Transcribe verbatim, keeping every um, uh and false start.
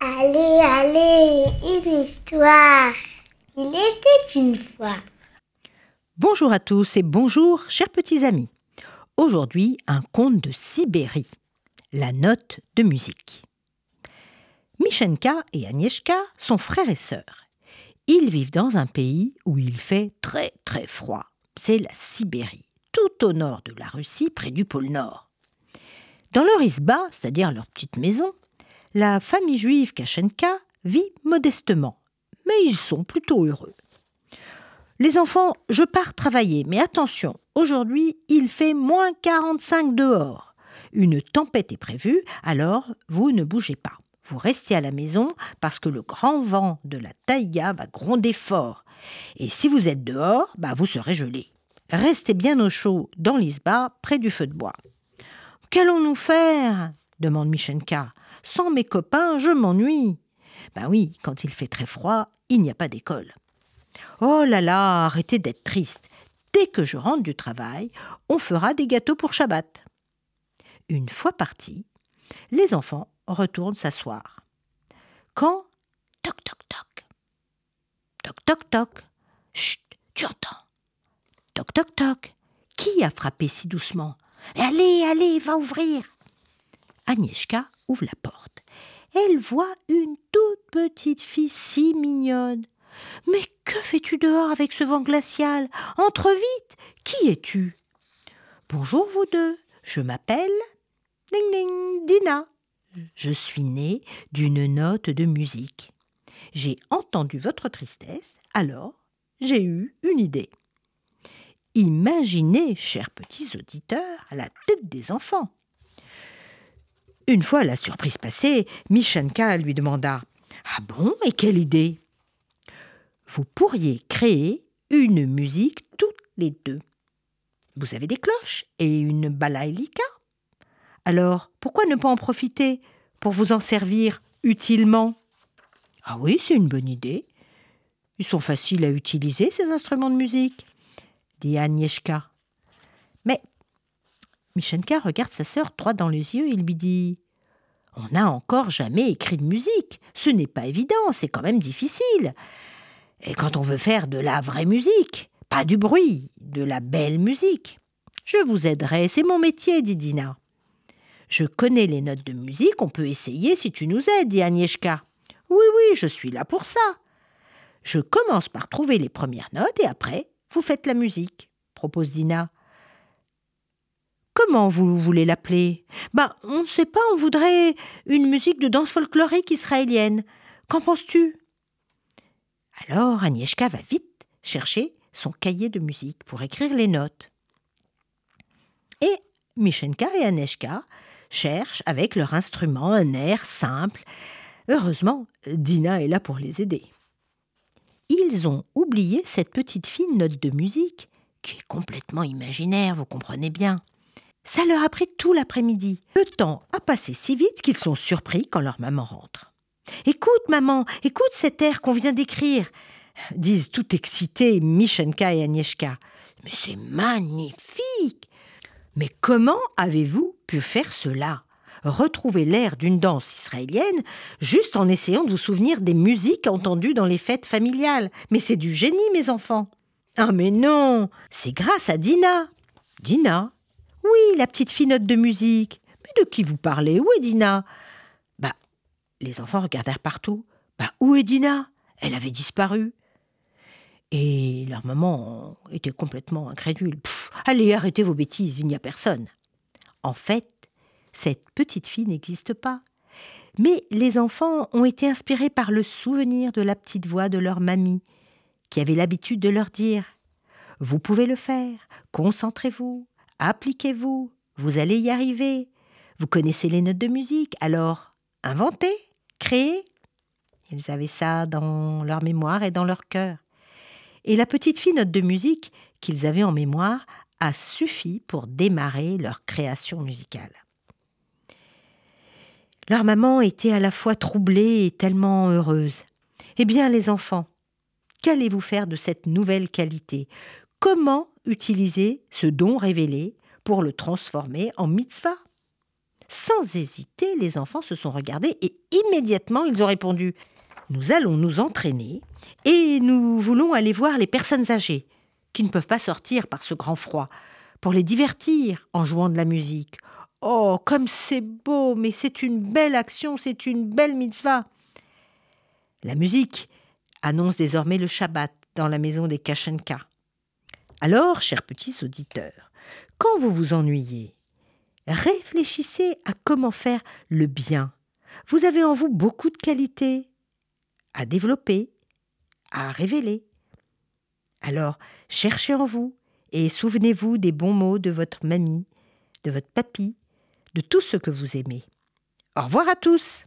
Allez, allez, une histoire. Il était une fois. Bonjour à tous et bonjour, chers petits amis. Aujourd'hui, un conte de Sibérie, la note de musique. Mishenka et Agnieszka sont frères et sœurs. Ils vivent dans un pays où il fait très très froid. C'est la Sibérie, tout au nord de la Russie, près du pôle Nord. Dans leur izba, c'est-à-dire leur petite maison, la famille juive Kashenka vit modestement, mais ils sont plutôt heureux. Les enfants, je pars travailler, mais attention, aujourd'hui, il fait moins quarante-cinq dehors. Une tempête est prévue, alors vous ne bougez pas. Vous restez à la maison parce que le grand vent de la taïga va gronder fort. Et si vous êtes dehors, bah vous serez gelé. Restez bien au chaud dans l'izba, près du feu de bois. « Qu'allons-nous faire ?» demande Mishenka. « Sans mes copains, je m'ennuie. » Ben oui, quand il fait très froid, il n'y a pas d'école. « Oh là là, arrêtez d'être triste. Dès que je rentre du travail, on fera des gâteaux pour Shabbat. » Une fois partis, les enfants retournent s'asseoir. Quand toc toc toc. Toc toc toc. Chut, tu entends. Toc toc toc. Qui a frappé si doucement? Allez, allez, va ouvrir. Agnieszka ouvre la porte. Elle voit une toute petite fille si mignonne. Mais que fais-tu dehors avec ce vent glacial? Entre vite. Qui es-tu? Bonjour vous deux. Je m'appelle Ding Ding Dina. Je suis née d'une note de musique. J'ai entendu votre tristesse, alors j'ai eu une idée. Imaginez, chers petits auditeurs, la tête des enfants. Une fois la surprise passée, Mishenka lui demanda « Ah bon, et quelle idée ?» Vous pourriez créer une musique toutes les deux. Vous avez des cloches et une balalaïka. Alors, pourquoi ne pas en profiter pour vous en servir utilement? Ah oui, c'est une bonne idée. Ils sont faciles à utiliser, ces instruments de musique, dit Agnieszka. Mais Mishenka regarde sa sœur droit dans les yeux et lui dit « On n'a encore jamais écrit de musique. Ce n'est pas évident, c'est quand même difficile. Et quand on veut faire de la vraie musique, pas du bruit, de la belle musique. Je vous aiderai, c'est mon métier, dit Dina. » « Je connais les notes de musique, on peut essayer si tu nous aides, dit Agnieszka. »« Oui, oui, je suis là pour ça. »« Je commence par trouver les premières notes et après, vous faites la musique, » propose Dina. « Comment vous voulez l'appeler ?»« Ben, on ne sait pas, on voudrait une musique de danse folklorique israélienne. Qu'en penses-tu » Alors Agnieszka va vite chercher son cahier de musique pour écrire les notes. Et Mishenka et Agnieszka cherchent avec leur instrument un air simple. Heureusement, Dina est là pour les aider. Ils ont oublié cette petite fine note de musique, qui est complètement imaginaire, vous comprenez bien. Ça leur a pris tout l'après-midi. Le temps a passé si vite qu'ils sont surpris quand leur maman rentre. « Écoute, maman, écoute cet air qu'on vient d'écrire !» disent tout excités Mishenka et Agnieszka. « Mais c'est magnifique !» Mais comment avez-vous pu faire cela? Retrouver l'air d'une danse israélienne juste en essayant de vous souvenir des musiques entendues dans les fêtes familiales. Mais c'est du génie, mes enfants. Ah mais non, c'est grâce à Dina. Dina? Oui, la petite finotte de musique. Mais de qui vous parlez? Où est Dina? Bah, les enfants regardèrent partout. Bah, où est Dina? Elle avait disparu. Et leur maman était complètement incrédule. Pff, allez, arrêtez vos bêtises, il n'y a personne. En fait, cette petite fille n'existe pas. Mais les enfants ont été inspirés par le souvenir de la petite voix de leur mamie, qui avait l'habitude de leur dire « Vous pouvez le faire, concentrez-vous, appliquez-vous, vous allez y arriver. Vous connaissez les notes de musique, alors inventez, créez. » Ils avaient ça dans leur mémoire et dans leur cœur. Et la petite fine note de musique qu'ils avaient en mémoire a suffi pour démarrer leur création musicale. Leur maman était à la fois troublée et tellement heureuse. Eh bien, les enfants, qu'allez-vous faire de cette nouvelle qualité? Comment utiliser ce don révélé pour le transformer en mitzvah. Sans hésiter, les enfants se sont regardés et immédiatement, ils ont répondu « Nous allons nous entraîner et nous voulons aller voir les personnes âgées qui ne peuvent pas sortir par ce grand froid pour les divertir en jouant de la musique. Oh, comme c'est beau, mais c'est une belle action, c'est une belle mitzvah !» La musique annonce désormais le Shabbat dans la maison des Kashenka. Alors, chers petits auditeurs, quand vous vous ennuyez, réfléchissez à comment faire le bien. Vous avez en vous beaucoup de qualités à développer, à révéler. Alors, cherchez en vous et souvenez-vous des bons mots de votre mamie, de votre papy, de tout ce que vous aimez. Au revoir à tous!